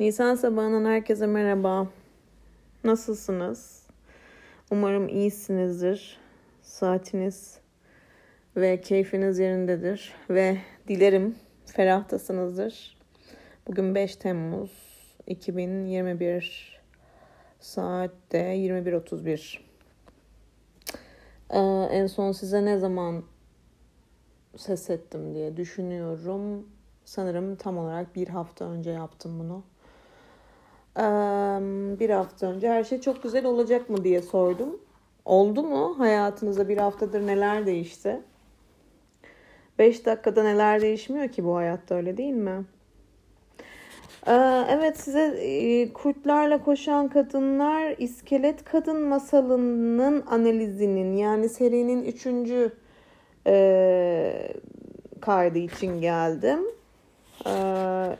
Nisan sabahından herkese merhaba. Nasılsınız? Umarım iyisinizdir. Saatiniz ve keyfiniz yerindedir. Ve dilerim ferahtasınızdır. Bugün 5 Temmuz 2021 saatte 21.31. En son size ne zaman ses ettim diye düşünüyorum. Sanırım tam olarak bir hafta önce yaptım bunu. Bir hafta önce her şey çok güzel olacak mı diye sordum. Oldu mu? Hayatınızda bir haftadır neler değişti? 5 dakikada neler değişmiyor ki bu hayatta, öyle değil mi? Evet, size kurtlarla koşan kadınlar iskelet kadın masalının analizinin, yani serinin 3. kaydı için geldim.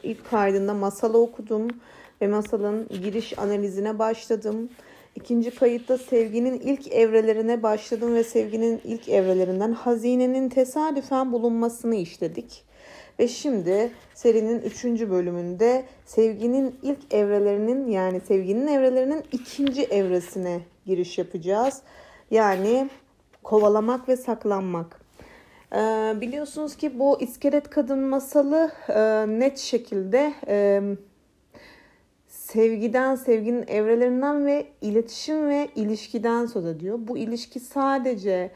İlk kaydında masalı okudum ve masalın giriş analizine başladım. 2. kayıtta sevginin ilk evrelerine başladım ve sevginin ilk evrelerinden hazinenin tesadüfen bulunmasını işledik. Ve şimdi serinin 3. bölümünde sevginin ilk evrelerinin, yani sevginin evrelerinin 2. evresine giriş yapacağız. Yani kovalamak ve saklanmak. Biliyorsunuz ki bu iskelet kadın masalı net şekilde sevgiden, sevginin evrelerinden ve iletişim ve ilişkiden söz ediyor. Bu ilişki sadece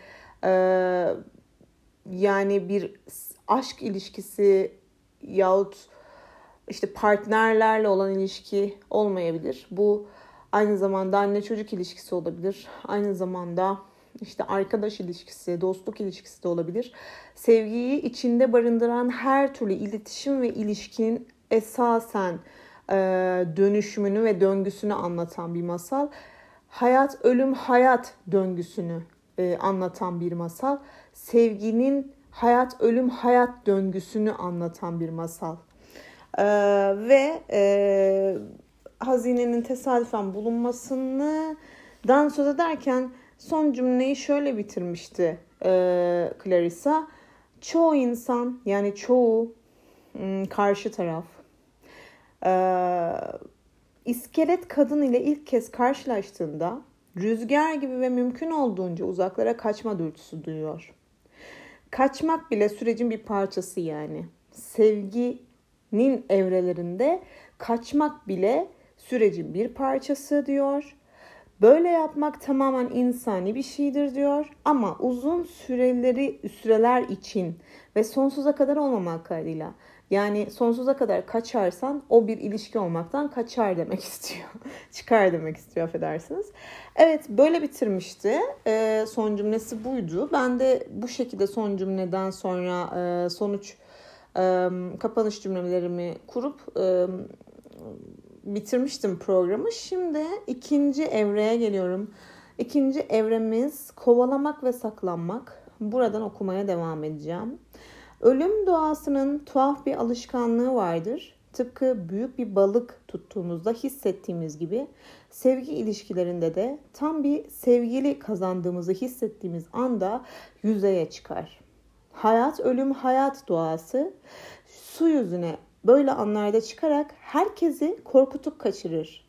yani bir aşk ilişkisi yahut işte partnerlerle olan ilişki olmayabilir. Bu aynı zamanda anne çocuk ilişkisi olabilir. Aynı zamanda işte arkadaş ilişkisi, dostluk ilişkisi de olabilir. Sevgiyi içinde barındıran her türlü iletişim ve ilişkinin esasen dönüşümünü ve döngüsünü anlatan bir masal. Hayat, ölüm, hayat döngüsünü anlatan bir masal. Sevginin hayat, ölüm, hayat döngüsünü anlatan bir masal. Ve hazinenin tesadüfen bulunmasından söz ederken son cümleyi şöyle bitirmişti Clarissa. Çoğu insan, yani çoğu karşı taraf, iskelet kadın ile ilk kez karşılaştığında rüzgar gibi ve mümkün olduğunca uzaklara kaçma dürtüsü duyuyor. Kaçmak bile sürecin bir parçası yani. Sevginin evrelerinde kaçmak bile sürecin bir parçası diyor. Böyle yapmak tamamen insani bir şeydir diyor. Ama uzun süreler için ve sonsuza kadar olmamak kaydıyla. Yani sonsuza kadar kaçarsan o bir ilişki olmaktan kaçar demek istiyor. Çıkar demek istiyor, affedersiniz. Evet, böyle bitirmişti. Son cümlesi buydu. Ben de bu şekilde son cümleden sonra sonuç, kapanış cümlelerimi kurup bitirmiştim programı. Şimdi 2. evreye geliyorum. 2. evremiz kovalamak ve saklanmak. Buradan okumaya devam edeceğim. Ölüm doğasının tuhaf bir alışkanlığı vardır. Tıpkı büyük bir balık tuttuğumuzda hissettiğimiz gibi sevgi ilişkilerinde de tam bir sevgili kazandığımızı hissettiğimiz anda yüzeye çıkar. Hayat, ölüm, hayat doğası su yüzüne böyle anlarda çıkarak herkesi korkutup kaçırır.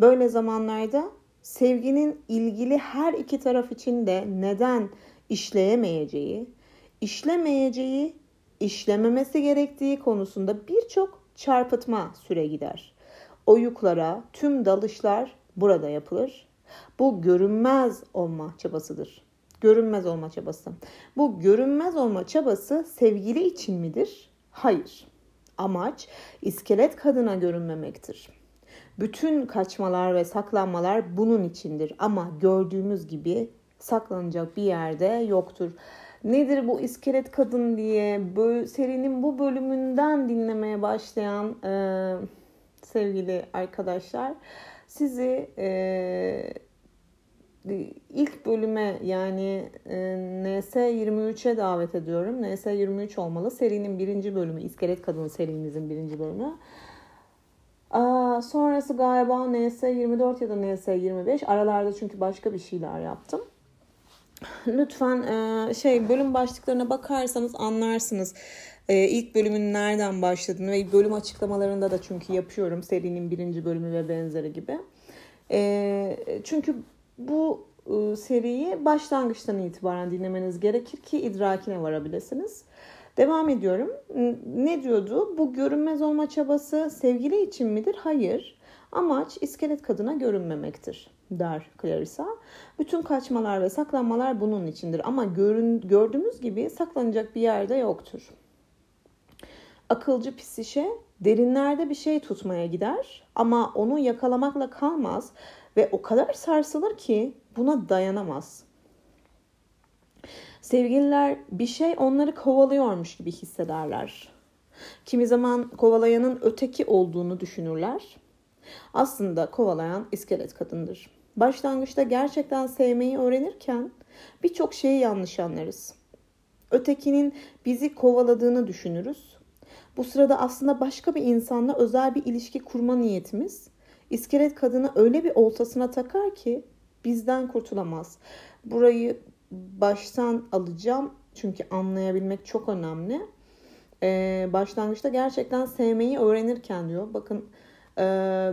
Böyle zamanlarda sevginin ilgili her iki taraf için de neden işleyemeyeceği, işlememesi gerektiği konusunda birçok çarpıtma süre gider. O yüklara tüm dalışlar burada yapılır. Bu görünmez olma çabasıdır. Görünmez olma çabası. Bu görünmez olma çabası sevgili için midir? Hayır. Amaç iskelet kadına görünmemektir. Bütün kaçmalar ve saklanmalar bunun içindir. Ama gördüğümüz gibi saklanacak bir yerde yoktur. Nedir bu iskelet kadın diye serinin bu bölümünden dinlemeye başlayan sevgili arkadaşlar, sizi ilk bölüme, yani NS23'e davet ediyorum. NS23 olmalı. Serinin 1. bölümü, iskelet kadın serimizin 1. bölümü. Sonrası galiba NS24 ya da NS25. Aralarda çünkü başka bir şeyler yaptım. Lütfen bölüm başlıklarına bakarsanız anlarsınız. İlk bölümün nereden başladığını ve bölüm açıklamalarında da çünkü yapıyorum serinin 1. bölümü ve benzeri gibi. Çünkü bu seriyi başlangıçtan itibaren dinlemeniz gerekir ki idrakine varabilirsiniz. Devam ediyorum. Ne diyordu? Bu görünmez olma çabası sevgili için midir? Hayır. Amaç iskelet kadına görünmemektir der Clarissa. Bütün kaçmalar ve saklanmalar bunun içindir. Ama gördüğümüz gibi saklanacak bir yerde yoktur. Akılcı pis şişe derinlerde bir şey tutmaya gider ama onu yakalamakla kalmaz ve o kadar sarsılır ki buna dayanamaz. Sevgililer bir şey onları kovalıyormuş gibi hissederler. Kimi zaman kovalayanın öteki olduğunu düşünürler. Aslında kovalayan iskelet kadındır. Başlangıçta gerçekten sevmeyi öğrenirken birçok şeyi yanlış anlarız. Ötekinin bizi kovaladığını düşünürüz. Bu sırada aslında başka bir insanla özel bir ilişki kurma niyetimiz iskelet kadını öyle bir oltasına takar ki bizden kurtulamaz. Burayı baştan alacağım çünkü anlayabilmek çok önemli. Başlangıçta gerçekten sevmeyi öğrenirken diyor. Bakın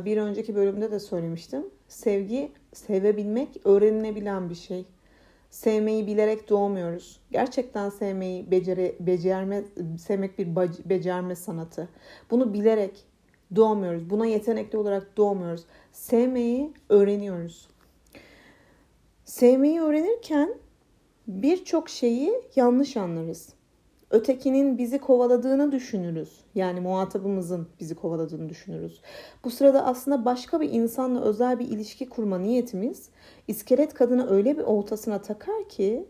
bir önceki bölümde de söylemiştim. Sevgi, sevebilmek öğrenilebilen bir şey. Sevmeyi bilerek doğmuyoruz. Gerçekten sevmeyi sevmek bir becerme sanatı. Bunu bilerek doğmuyoruz. Buna yetenekli olarak doğmuyoruz. Sevmeyi öğreniyoruz. Sevmeyi öğrenirken birçok şeyi yanlış anlarız. Ötekinin bizi kovaladığını düşünürüz. Yani muhatabımızın bizi kovaladığını düşünürüz. Bu sırada aslında başka bir insanla özel bir ilişki kurma niyetimiz iskelet kadını öyle bir oltasına takar ki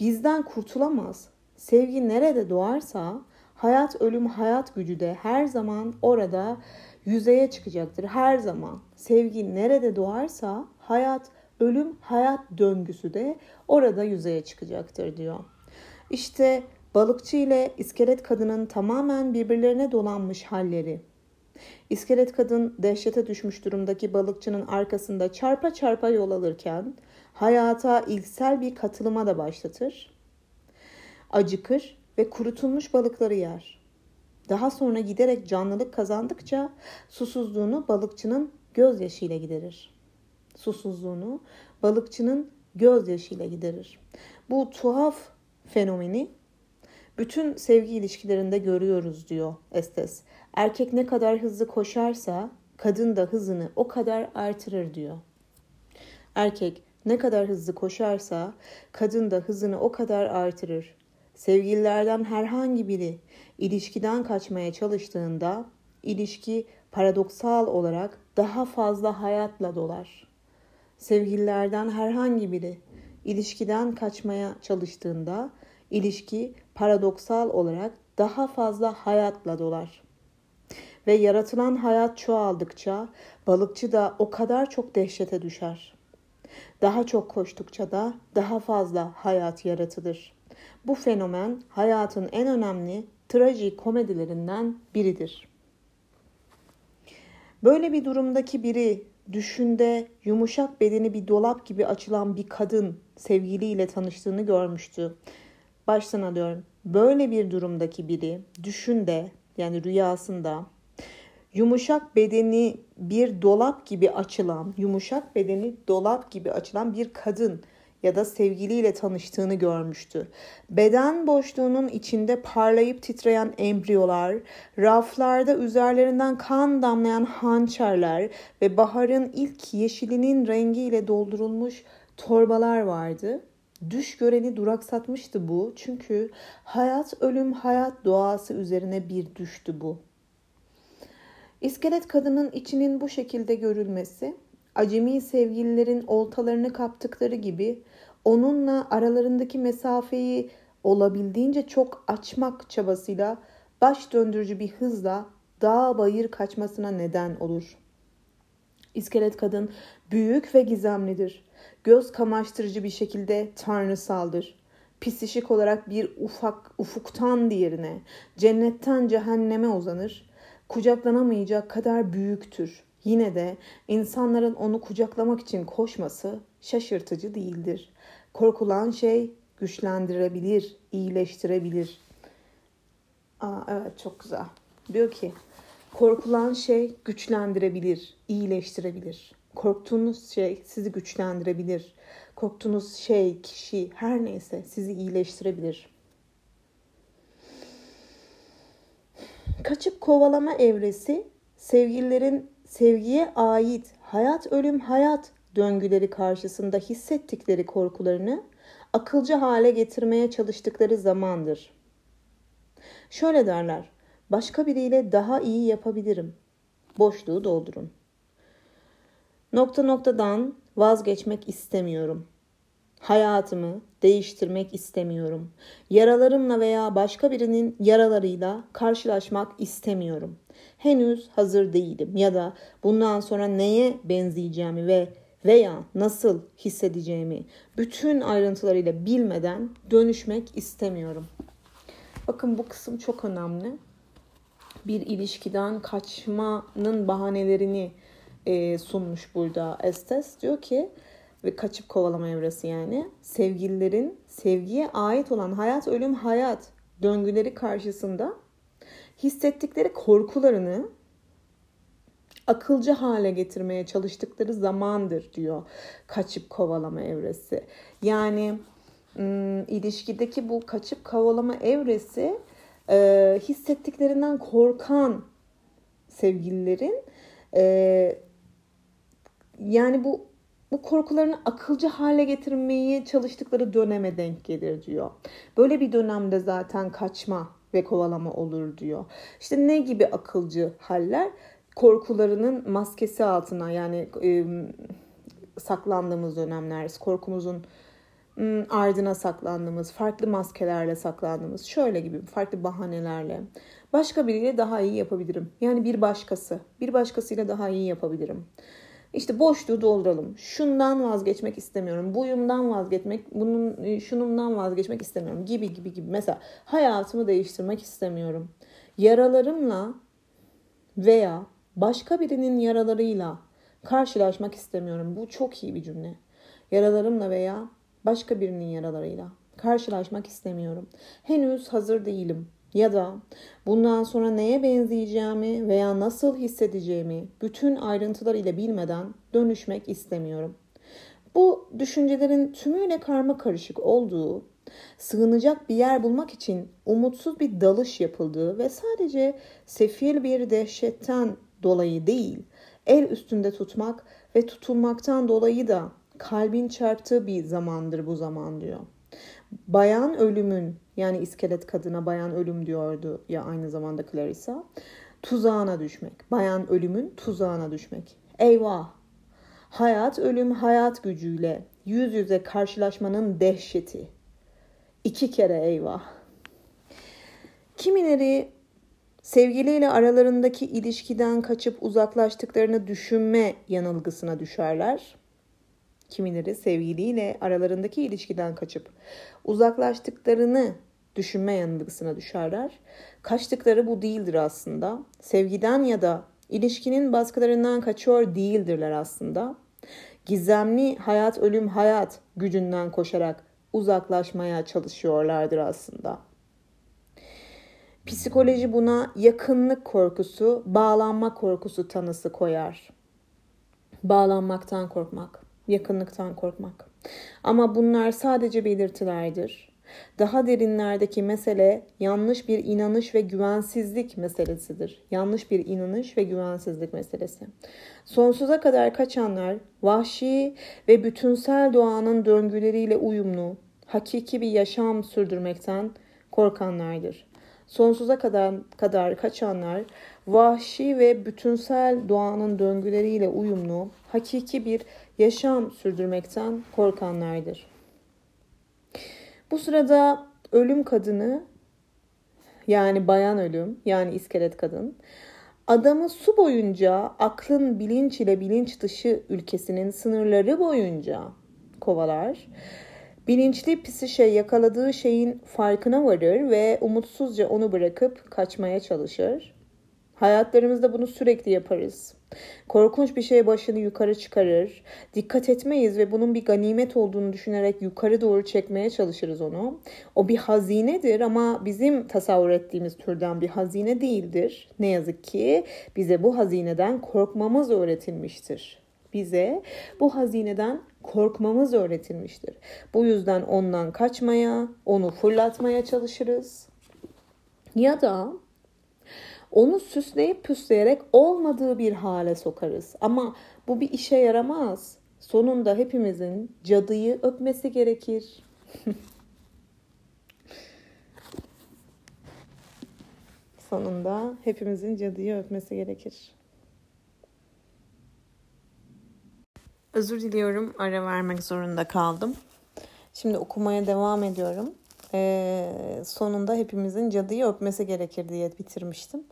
bizden kurtulamaz. Sevgi nerede doğarsa hayat, ölüm, hayat gücü de her zaman orada yüzeye çıkacaktır. Her zaman sevgi nerede doğarsa hayat, ölüm, hayat döngüsü de orada yüzeye çıkacaktır diyor. İşte balıkçı ile iskelet kadının tamamen birbirlerine dolanmış halleri. İskelet kadın dehşete düşmüş durumdaki balıkçının arkasında çarpa çarpa yol alırken hayata ilksel bir katılıma da başlatır. Acıkır ve kurutulmuş balıkları yer. Daha sonra giderek canlılık kazandıkça susuzluğunu balıkçının gözyaşıyla giderir. Bu tuhaf fenomeni bütün sevgi ilişkilerinde görüyoruz diyor Estes. Erkek ne kadar hızlı koşarsa kadın da hızını o kadar artırır diyor. Erkek ne kadar hızlı koşarsa kadın da hızını o kadar artırır. Sevgililerden herhangi biri ilişkiden kaçmaya çalıştığında ilişki paradoksal olarak daha fazla hayatla dolar. Sevgililerden herhangi biri ilişkiden kaçmaya çalıştığında ilişki paradoksal olarak daha fazla hayatla dolar. Ve yaratılan hayat çoğaldıkça balıkçı da o kadar çok dehşete düşer. Daha çok koştukça da daha fazla hayat yaratılır. Bu fenomen hayatın en önemli trajikomedilerinden biridir. Böyle bir durumdaki biri düşünde yumuşak bedeni bir dolap gibi açılan bir kadın sevgiliyle tanıştığını görmüştü. Baştan alıyorum. Böyle bir durumdaki biri düşünde yani rüyasında yumuşak bedeni dolap gibi açılan bir kadın ya da sevgiliyle tanıştığını görmüştü. Beden boşluğunun içinde parlayıp titreyen embriyolar, raflarda üzerlerinden kan damlayan hançerler ve baharın ilk yeşilinin rengiyle doldurulmuş torbalar vardı. Düş göreni duraksatmıştı bu. Çünkü hayat, ölüm, hayat doğası üzerine bir düştü bu. İskelet kadının içinin bu şekilde görülmesi, acemi sevgililerin oltalarını kaptıkları gibi onunla aralarındaki mesafeyi olabildiğince çok açmak çabasıyla baş döndürücü bir hızla dağ bayır kaçmasına neden olur. İskelet kadın büyük ve gizemlidir. Göz kamaştırıcı bir şekilde tanrısaldır. Pisişik olarak bir ufuktan diğerine, cennetten cehenneme uzanır. Kucaklanamayacak kadar büyüktür. Yine de insanların onu kucaklamak için koşması şaşırtıcı değildir. Korkulan şey güçlendirebilir, iyileştirebilir. Aa, evet çok güzel. Diyor ki korkulan şey güçlendirebilir, iyileştirebilir. Korktuğunuz şey sizi güçlendirebilir. Korktuğunuz şey, kişi, her neyse sizi iyileştirebilir. Kaçıp kovalama evresi sevgililerin sevgiye ait hayat, ölüm, hayat döngüleri karşısında hissettikleri korkularını akılcı hale getirmeye çalıştıkları zamandır. Şöyle derler, başka biriyle daha iyi yapabilirim. Boşluğu doldurun. ... vazgeçmek istemiyorum. Hayatımı değiştirmek istemiyorum. Yaralarımla veya başka birinin yaralarıyla karşılaşmak istemiyorum. Henüz hazır değilim ya da bundan sonra neye benzeyeceğimi veya nasıl hissedeceğimi bütün ayrıntılarıyla bilmeden dönüşmek istemiyorum. Bakın bu kısım çok önemli. Bir ilişkiden kaçmanın bahanelerini sunmuş burada Estes. Diyor ki ve kaçıp kovalama evresi yani sevgililerin sevgiye ait olan hayat, ölüm, hayat döngüleri karşısında hissettikleri korkularını akılcı hale getirmeye çalıştıkları zamandır diyor kaçıp kovalama evresi. Yani ilişkideki bu kaçıp kovalama evresi hissettiklerinden korkan sevgililerin yani bu korkularını akılcı hale getirmeye çalıştıkları döneme denk gelir diyor. Böyle bir dönemde zaten kaçma ve kovalama olur diyor. İşte ne gibi akılcı haller? Korkularının maskesi altına, yani saklandığımız dönemler, korkumuzun ardına saklandığımız, farklı maskelerle saklandığımız, şöyle gibi farklı bahanelerle. Başka biriyle daha iyi yapabilirim. Yani bir başkasıyla daha iyi yapabilirim. İşte boşluğu dolduralım. Şundan vazgeçmek istemiyorum. Buyumdan vazgeçmek, şunumdan vazgeçmek istemiyorum gibi. Mesela hayatımı değiştirmek istemiyorum. Yaralarımla veya başka birinin yaralarıyla karşılaşmak istemiyorum. Bu çok iyi bir cümle. Yaralarımla veya başka birinin yaralarıyla karşılaşmak istemiyorum. Henüz hazır değilim. Ya da bundan sonra neye benzeyeceğimi veya nasıl hissedeceğimi bütün ayrıntılarıyla bilmeden dönüşmek istemiyorum. Bu düşüncelerin tümüyle karma karışık olduğu, sığınacak bir yer bulmak için umutsuz bir dalış yapıldığı ve sadece sefil bir dehşetten dolayı değil, el üstünde tutmak ve tutulmaktan dolayı da kalbin çarptığı bir zamandır bu zaman diyor. Bayan ölümün, yani iskelet kadına bayan ölüm diyordu ya aynı zamanda Clarissa, tuzağına düşmek. Bayan ölümün tuzağına düşmek. Eyvah! Hayat, ölüm, hayat gücüyle yüz yüze karşılaşmanın dehşeti. 2 kere eyvah. Kimileri sevgiliyle aralarındaki ilişkiden kaçıp uzaklaştıklarını düşünme yanılgısına düşerler. Kimileri sevgiliyle aralarındaki ilişkiden kaçıp uzaklaştıklarını düşünme yanılgısına düşerler. Kaçtıkları bu değildir aslında. Sevgiden ya da ilişkinin baskılarından kaçıyor değildirler aslında. Gizemli hayat, ölüm, hayat gücünden koşarak uzaklaşmaya çalışıyorlardır aslında. Psikoloji buna yakınlık korkusu, bağlanma korkusu tanısı koyar. Bağlanmaktan korkmak, yakınlıktan korkmak. Ama bunlar sadece belirtilerdir. Daha derinlerdeki mesele yanlış bir inanış ve güvensizlik meselesidir. Yanlış bir inanış ve güvensizlik meselesi. Sonsuza kadar kaçanlar vahşi ve bütünsel doğanın döngüleriyle uyumlu, hakiki bir yaşam sürdürmekten korkanlardır. Sonsuza kadar kaçanlar vahşi ve bütünsel doğanın döngüleriyle uyumlu, hakiki bir yaşam sürdürmekten korkanlardır. Bu sırada ölüm kadını, yani bayan ölüm, yani iskelet kadın, adamı su boyunca aklın bilinç ile bilinç dışı ülkesinin sınırları boyunca kovalar. Bilinçli psişe yakaladığı şeyin farkına varır ve umutsuzca onu bırakıp kaçmaya çalışır. Hayatlarımızda bunu sürekli yaparız. Korkunç bir şey başını yukarı çıkarır. Dikkat etmeyiz ve bunun bir ganimet olduğunu düşünerek yukarı doğru çekmeye çalışırız onu. O bir hazinedir ama bizim tasavvur ettiğimiz türden bir hazine değildir. Ne yazık ki bize bu hazineden korkmamız öğretilmiştir. Bize bu hazineden korkmamız öğretilmiştir. Bu yüzden ondan kaçmaya, onu fırlatmaya çalışırız. Ya da onu süsleyip püsleyerek olmadığı bir hale sokarız. Ama bu bir işe yaramaz. Sonunda hepimizin cadıyı öpmesi gerekir. Sonunda hepimizin cadıyı öpmesi gerekir. Özür diliyorum, ara vermek zorunda kaldım. Şimdi okumaya devam ediyorum. Sonunda hepimizin cadıyı öpmesi gerekir diye bitirmiştim.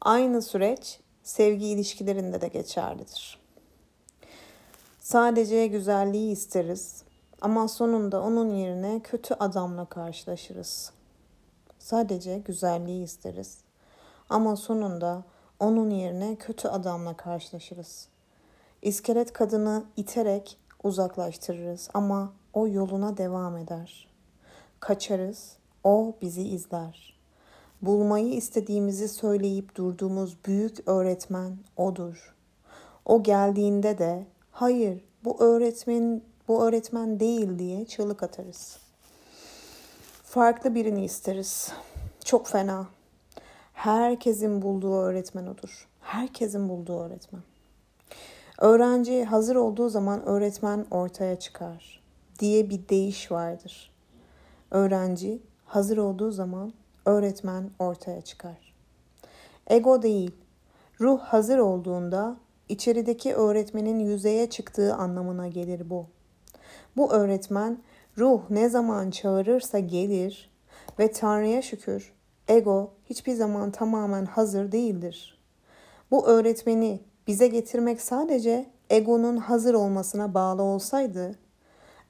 Aynı süreç sevgi ilişkilerinde de geçerlidir. Sadece güzelliği isteriz ama sonunda onun yerine kötü adamla karşılaşırız. Sadece güzelliği isteriz ama sonunda onun yerine kötü adamla karşılaşırız. İskelet kadını iterek uzaklaştırırız ama o yoluna devam eder. Kaçarız, o bizi izler. Bulmayı istediğimizi söyleyip durduğumuz büyük öğretmen odur. O geldiğinde de hayır, bu öğretmen değil diye çığlık atarız. Farklı birini isteriz. Çok fena. Herkesin bulduğu öğretmen odur. Herkesin bulduğu öğretmen. Öğrenci hazır olduğu zaman öğretmen ortaya çıkar diye bir deyiş vardır. Öğrenci hazır olduğu zaman öğretmen ortaya çıkar. Ego değil, ruh hazır olduğunda içerideki öğretmenin yüzeye çıktığı anlamına gelir bu. Bu öğretmen ruh ne zaman çağırırsa gelir ve Tanrı'ya şükür ego hiçbir zaman tamamen hazır değildir. Bu öğretmeni bize getirmek sadece egonun hazır olmasına bağlı olsaydı,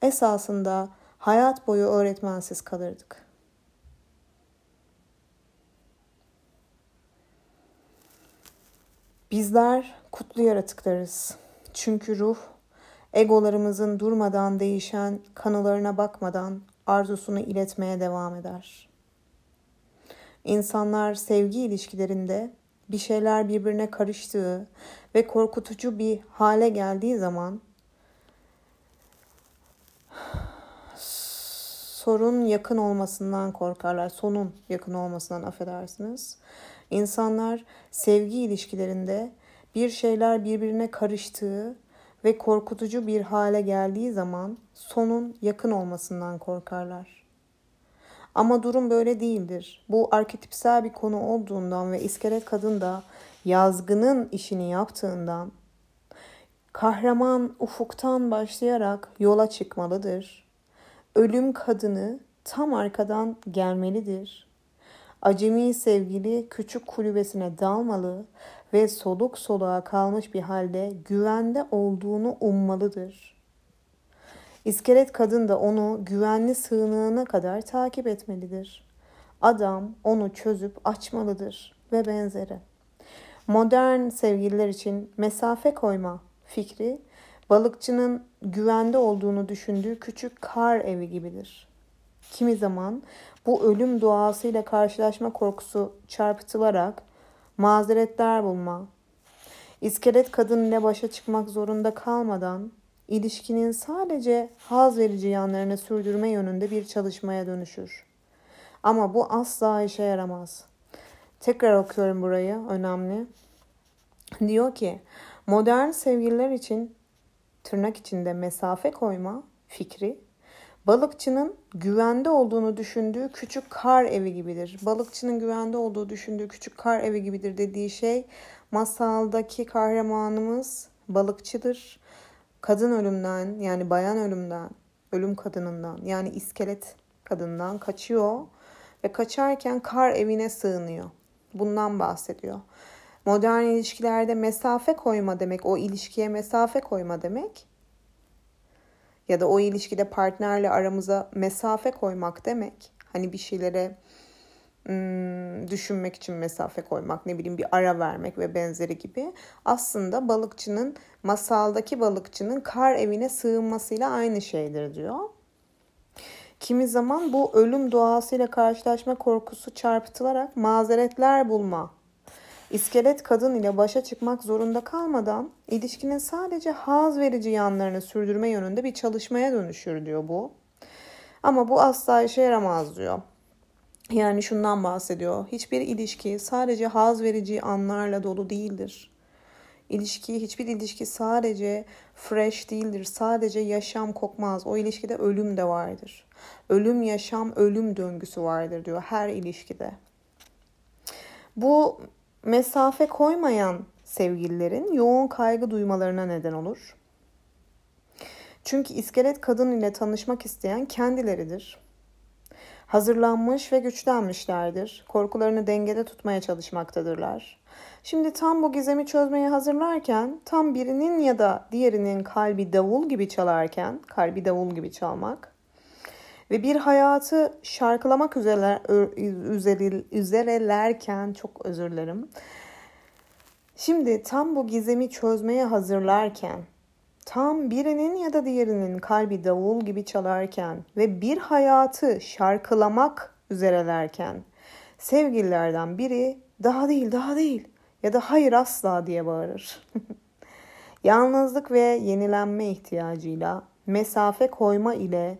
esasında hayat boyu öğretmensiz kalırdık. Bizler kutlu yaratıklarız. Çünkü ruh, egolarımızın durmadan değişen kanılarına bakmadan arzusunu iletmeye devam eder. İnsanlar sevgi ilişkilerinde bir şeyler birbirine karıştığı ve korkutucu bir hale geldiği zaman sonun yakın olmasından affedersiniz. İnsanlar sevgi ilişkilerinde bir şeyler birbirine karıştığı ve korkutucu bir hale geldiği zaman sonun yakın olmasından korkarlar. Ama durum böyle değildir. Bu arketipsel bir konu olduğundan ve iskelet kadın da yazgının işini yaptığından kahraman ufuktan başlayarak yola çıkmalıdır. Ölüm kadını tam arkadan gelmelidir. Acemi sevgili küçük kulübesine dalmalı ve soluk soluğa kalmış bir halde güvende olduğunu ummalıdır. İskelet kadın da onu güvenli sığınağına kadar takip etmelidir. Adam onu çözüp açmalıdır ve benzeri. Modern sevgililer için mesafe koyma fikri, balıkçının güvende olduğunu düşündüğü küçük kar evi gibidir. Kimi zaman bu ölüm duasıyla karşılaşma korkusu çarpıtılarak mazeretler bulma, iskelet kadın ile başa çıkmak zorunda kalmadan ilişkinin sadece haz verici yanlarını sürdürme yönünde bir çalışmaya dönüşür. Ama bu asla işe yaramaz. Tekrar okuyorum burayı, önemli. Diyor ki, modern sevgililer için tırnak içinde mesafe koyma fikri, balıkçının güvende olduğunu düşündüğü küçük kar evi gibidir. Balıkçının güvende olduğu düşündüğü küçük kar evi gibidir dediği şey masaldaki kahramanımız balıkçıdır. Kadın ölümden, yani bayan ölümden, ölüm kadınından, yani iskelet kadından kaçıyor ve kaçarken kar evine sığınıyor. Bundan bahsediyor. Modern ilişkilerde mesafe koyma demek, o ilişkiye mesafe koyma demek ya da o ilişkide partnerle aramıza mesafe koymak demek. Hani bir şeylere düşünmek için mesafe koymak, ne bileyim bir ara vermek ve benzeri gibi aslında balıkçının, masaldaki balıkçının kar evine sığınmasıyla aynı şeydir diyor. Kimi zaman bu ölüm doğasıyla karşılaşma korkusu çarpıtılarak mazeretler bulma, iskelet kadın ile başa çıkmak zorunda kalmadan ilişkinin sadece haz verici yanlarını sürdürme yönünde bir çalışmaya dönüşür diyor bu. Ama bu asla işe yaramaz diyor. Yani şundan bahsediyor. Hiçbir ilişki sadece haz verici anlarla dolu değildir. Hiçbir ilişki sadece fresh değildir. Sadece yaşam kokmaz. O ilişkide ölüm de vardır. Ölüm, yaşam, ölüm döngüsü vardır diyor her ilişkide. Bu mesafe koymayan sevgililerin yoğun kaygı duymalarına neden olur. Çünkü iskelet kadın ile tanışmak isteyen kendileridir. Hazırlanmış ve güçlenmişlerdir. Korkularını dengede tutmaya çalışmaktadırlar. Şimdi tam bu gizemi çözmeye hazırlarken, tam birinin ya da diğerinin kalbi davul gibi çalmak ve bir hayatı şarkılamak üzerelerken, çok özür dilerim. Şimdi tam bu gizemi çözmeye hazırlarken, tam birinin ya da diğerinin kalbi davul gibi çalarken ve bir hayatı şarkılamak üzerelerken sevgililerden biri daha değil ya da hayır asla diye bağırır. Yalnızlık ve yenilenme ihtiyacıyla, mesafe koyma ile,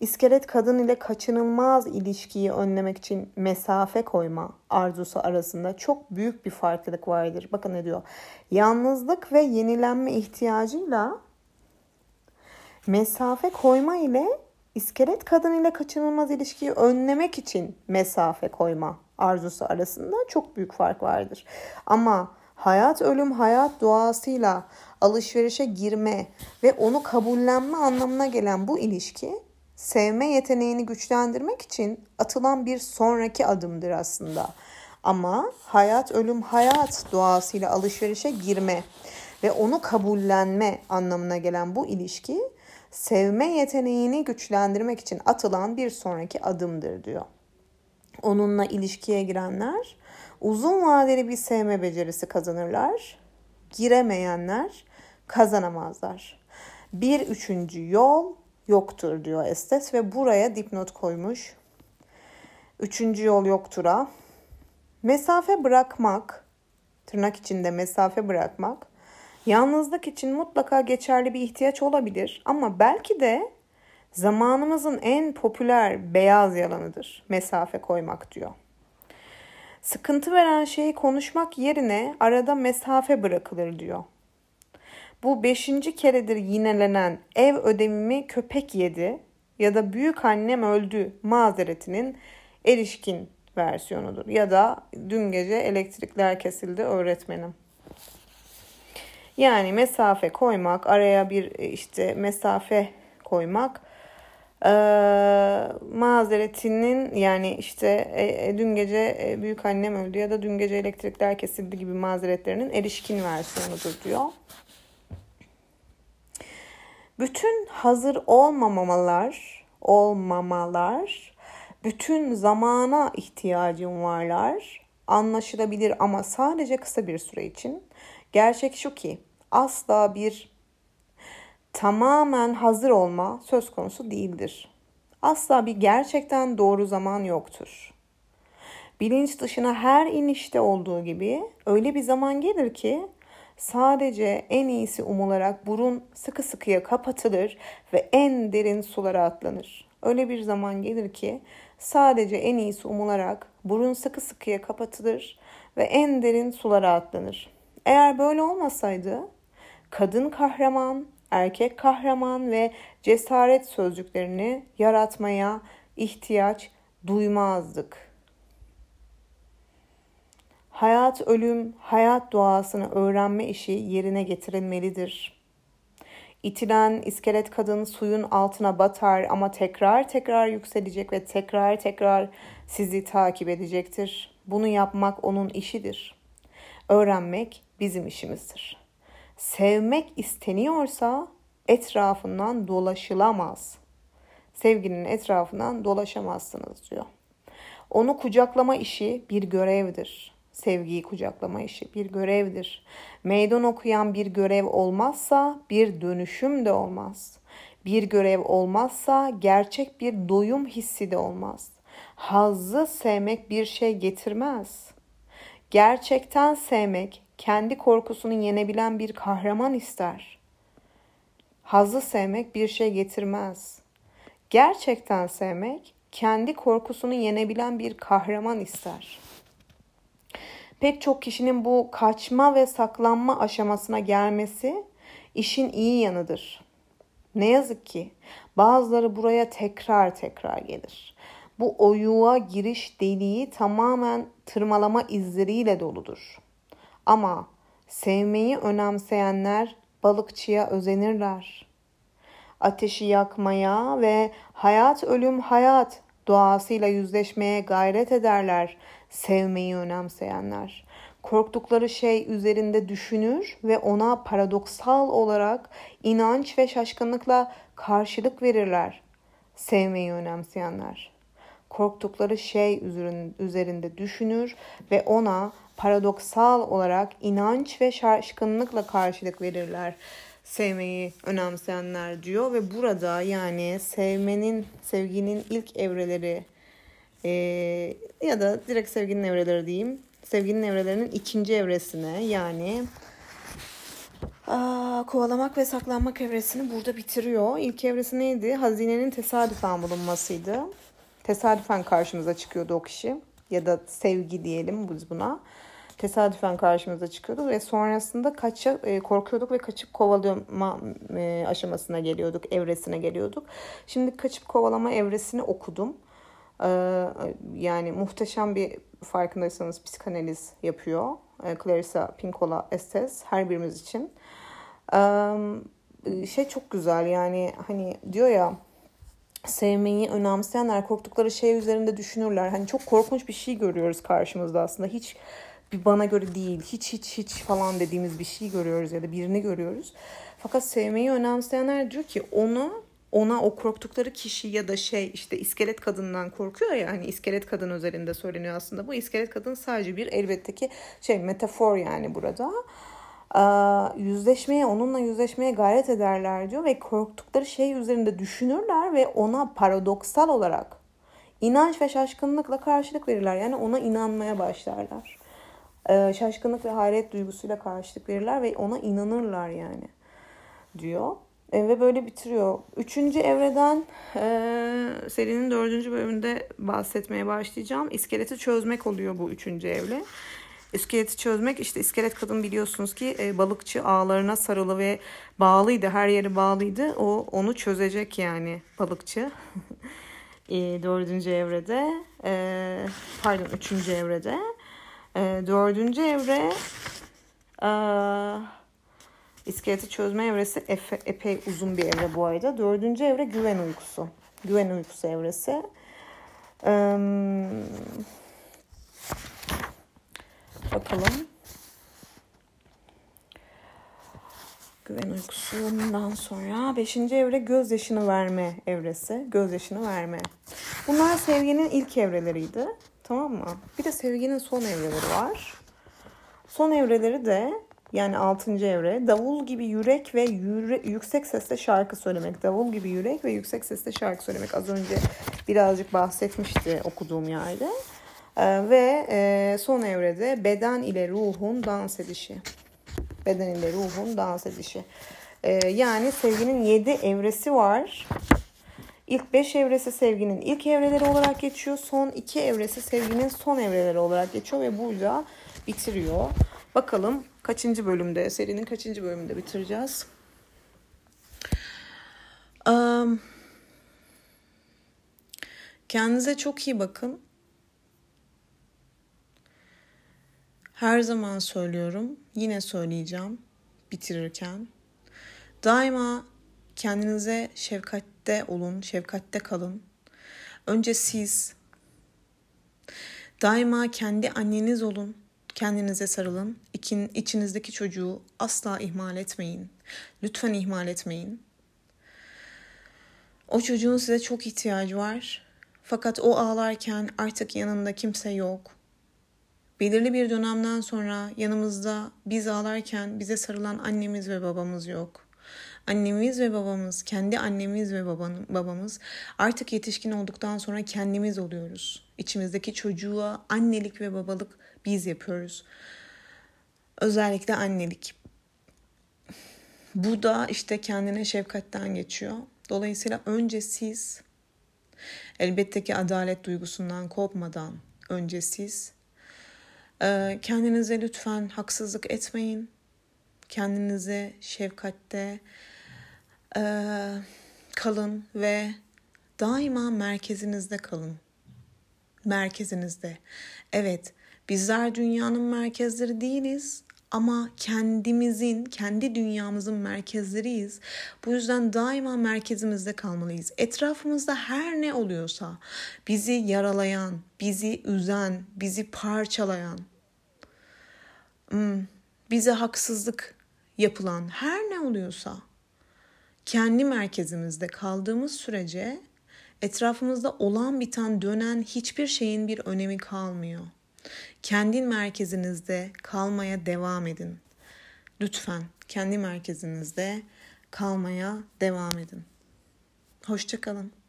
iskelet kadın ile kaçınılmaz ilişkiyi önlemek için mesafe koyma arzusu arasında çok büyük bir farklılık vardır. Bakın ne diyor? Yalnızlık ve yenilenme ihtiyacıyla, mesafe koyma ile, iskelet kadın ile kaçınılmaz ilişkiyi önlemek için mesafe koyma arzusu arasında çok büyük fark vardır. Ama hayat, ölüm, hayat doğasıyla alışverişe girme ve onu kabullenme anlamına gelen bu ilişki, sevme yeteneğini güçlendirmek için atılan bir sonraki adımdır aslında. Ama hayat, ölüm, hayat doğasıyla alışverişe girme ve onu kabullenme anlamına gelen bu ilişki, sevme yeteneğini güçlendirmek için atılan bir sonraki adımdır diyor. Onunla ilişkiye girenler uzun vadeli bir sevme becerisi kazanırlar, giremeyenler kazanamazlar. Bir üçüncü yol yoktur diyor Estes ve buraya dipnot koymuş. Üçüncü yol yoktura. Mesafe bırakmak, tırnak içinde mesafe bırakmak, yalnızlık için mutlaka geçerli bir ihtiyaç olabilir ama belki de zamanımızın en popüler beyaz yalanıdır mesafe koymak diyor. Sıkıntı veren şeyi konuşmak yerine arada mesafe bırakılır diyor. Bu 5. keredir yinelenen ev ödevimi köpek yedi ya da büyük annem öldü mazeretinin erişkin versiyonudur. Ya da dün gece elektrikler kesildi öğretmenim. Yani mesafe koymak, araya bir mesafe koymak, mazeretinin yani dün gece büyük annem öldü ya da dün gece elektrikler kesildi gibi mazeretlerinin erişkin versiyonudur diyor. Bütün hazır olmamalar, bütün zamana ihtiyacım varlar, anlaşılabilir ama sadece kısa bir süre için. Gerçek şu ki asla bir tamamen hazır olma söz konusu değildir. Asla bir gerçekten doğru zaman yoktur. Bilinç dışına her inişte olduğu gibi öyle bir zaman gelir ki, sadece en iyisi umularak burun sıkı sıkıya kapatılır ve en derin sulara atlanır. Öyle bir zaman gelir ki sadece en iyisi umularak burun sıkı sıkıya kapatılır ve en derin sulara atlanır. Eğer böyle olmasaydı kadın kahraman, erkek kahraman ve cesaret sözcüklerini yaratmaya ihtiyaç duymazdık. Hayat, ölüm, hayat doğasını öğrenme işi yerine getirilmelidir. İtilen iskelet kadın suyun altına batar ama tekrar tekrar yükselecek ve tekrar tekrar sizi takip edecektir. Bunu yapmak onun işidir. Öğrenmek bizim işimizdir. Sevmek isteniyorsa etrafından dolaşılamaz. Sevginin etrafından dolaşamazsınız diyor. Onu kucaklama işi bir görevdir. Sevgiyi kucaklama işi bir görevdir. Meydan okuyan bir görev olmazsa bir dönüşüm de olmaz. Bir görev olmazsa gerçek bir doyum hissi de olmaz. Hazzı sevmek bir şey getirmez. Gerçekten sevmek kendi korkusunu yenebilen bir kahraman ister. Hazzı sevmek bir şey getirmez. Gerçekten sevmek kendi korkusunu yenebilen bir kahraman ister. Pek çok kişinin bu kaçma ve saklanma aşamasına gelmesi işin iyi yanıdır. Ne yazık ki bazıları buraya tekrar tekrar gelir. Bu oyuğa giriş deliği tamamen tırmalama izleriyle doludur. Ama sevmeyi önemseyenler balıkçıya özenirler. Ateşi yakmaya ve hayat ölüm hayat doğasıyla yüzleşmeye gayret ederler sevmeyi önemseyenler. Korktukları şey üzerinde düşünür ve ona paradoksal olarak inanç ve şaşkınlıkla karşılık verirler sevmeyi önemseyenler. Korktukları şey üzerinde düşünür ve ona paradoksal olarak inanç ve şaşkınlıkla karşılık verirler. Sevmeyi önemseyenler diyor ve burada yani sevginin ilk evreleri ya da direkt sevginin evreleri diyeyim. Sevginin evrelerinin ikinci evresine yani kovalamak ve saklanmak evresini burada bitiriyor. İlk evresi neydi? Hazinenin tesadüfen bulunmasıydı. Tesadüfen karşımıza çıkıyordu o kişi ya da sevgi diyelim biz buna. Tesadüfen karşımıza çıkıyordu ve sonrasında korkuyorduk ve kaçıp kovalama aşamasına geliyorduk, evresine geliyorduk. Şimdi kaçıp kovalama evresini okudum. Yani muhteşem bir farkındaysanız psikanaliz yapıyor. Clarissa Pinkola Estes her birimiz için. Şey çok güzel yani hani diyor ya sevmeyi önemseyenler korktukları şey üzerinde düşünürler. Hani çok korkunç bir şey görüyoruz karşımızda aslında hiç. Bana göre değil, hiç falan dediğimiz bir şey görüyoruz ya da birini görüyoruz. Fakat sevmeyi önemseyenler diyor ki ona o korktukları kişi ya da şey işte iskelet kadından korkuyor ya hani iskelet kadın özelinde söyleniyor aslında. Bu iskelet kadın sadece bir elbette ki metafor yani burada. Onunla yüzleşmeye gayret ederler diyor ve korktukları şey üzerinde düşünürler ve ona paradoksal olarak inanç ve şaşkınlıkla karşılık verirler. Yani ona inanmaya başlarlar. Şaşkınlık ve hayret duygusuyla karşılık verirler ve ona inanırlar yani diyor. Ve böyle bitiriyor. 3. evreden serinin 4. bölümünde bahsetmeye başlayacağım. İskeleti çözmek oluyor bu 3. evre. İskeleti çözmek işte iskelet kadın biliyorsunuz ki balıkçı ağlarına sarılı ve bağlıydı. Her yeri bağlıydı. Onu çözecek yani balıkçı. 3. evrede. 4. evre iskeleti çözme evresi epey uzun bir evre bu arada. 4. evre güven uykusu. Güven uykusu evresi. Bakalım. Güven uykusundan sonra 5. evre gözyaşını verme evresi. Gözyaşını verme. Bunlar sevginin ilk evreleriydi. Tamam mı? Bir de sevginin son evreleri var. Son evreleri de yani 6. evre davul gibi yürek ve yüksek sesle şarkı söylemek. Davul gibi yürek ve yüksek sesle şarkı söylemek. Az önce birazcık bahsetmişti okuduğum yerde. Ve son evrede beden ile ruhun dans edişi. Beden ile ruhun dans edişi. Yani sevginin 7 evresi var. İlk 5 evresi sevginin ilk evreleri olarak geçiyor. Son 2 evresi sevginin son evreleri olarak geçiyor ve burada bitiriyor. Bakalım kaçıncı bölümde, serinin kaçıncı bölümünde bitireceğiz? Kendinize çok iyi bakın. Her zaman söylüyorum, yine söyleyeceğim bitirirken. Daima kendinize şefkatte olun, şefkatte kalın. Önce siz daima kendi anneniz olun, kendinize sarılın. İçinizdeki çocuğu asla ihmal etmeyin. Lütfen ihmal etmeyin. O çocuğun size çok ihtiyacı var. Fakat o ağlarken artık yanında kimse yok. Belirli bir dönemden sonra yanımızda biz ağlarken bize sarılan annemiz ve babamız yok. Annemiz ve babamız, kendi annemiz ve babamız artık yetişkin olduktan sonra kendimiz oluyoruz. İçimizdeki çocuğa annelik ve babalık biz yapıyoruz. Özellikle annelik. Bu da işte kendine şefkatten geçiyor. Dolayısıyla önce siz, elbette ki adalet duygusundan kopmadan önce siz, kendinize lütfen haksızlık etmeyin. Kendinize şefkatte kalın ve daima merkezinizde kalın. Merkezinizde. Evet, bizler dünyanın merkezleri değiliz ama kendimizin, kendi dünyamızın merkezleriyiz. Bu yüzden daima merkezimizde kalmalıyız. Etrafımızda her ne oluyorsa bizi yaralayan, bizi üzen, bizi parçalayan, bize haksızlık yapılan her ne oluyorsa kendi merkezimizde kaldığımız sürece etrafımızda olan biten dönen hiçbir şeyin bir önemi kalmıyor. Kendi merkezinizde kalmaya devam edin. Lütfen kendi merkezinizde kalmaya devam edin. Hoşça kalın.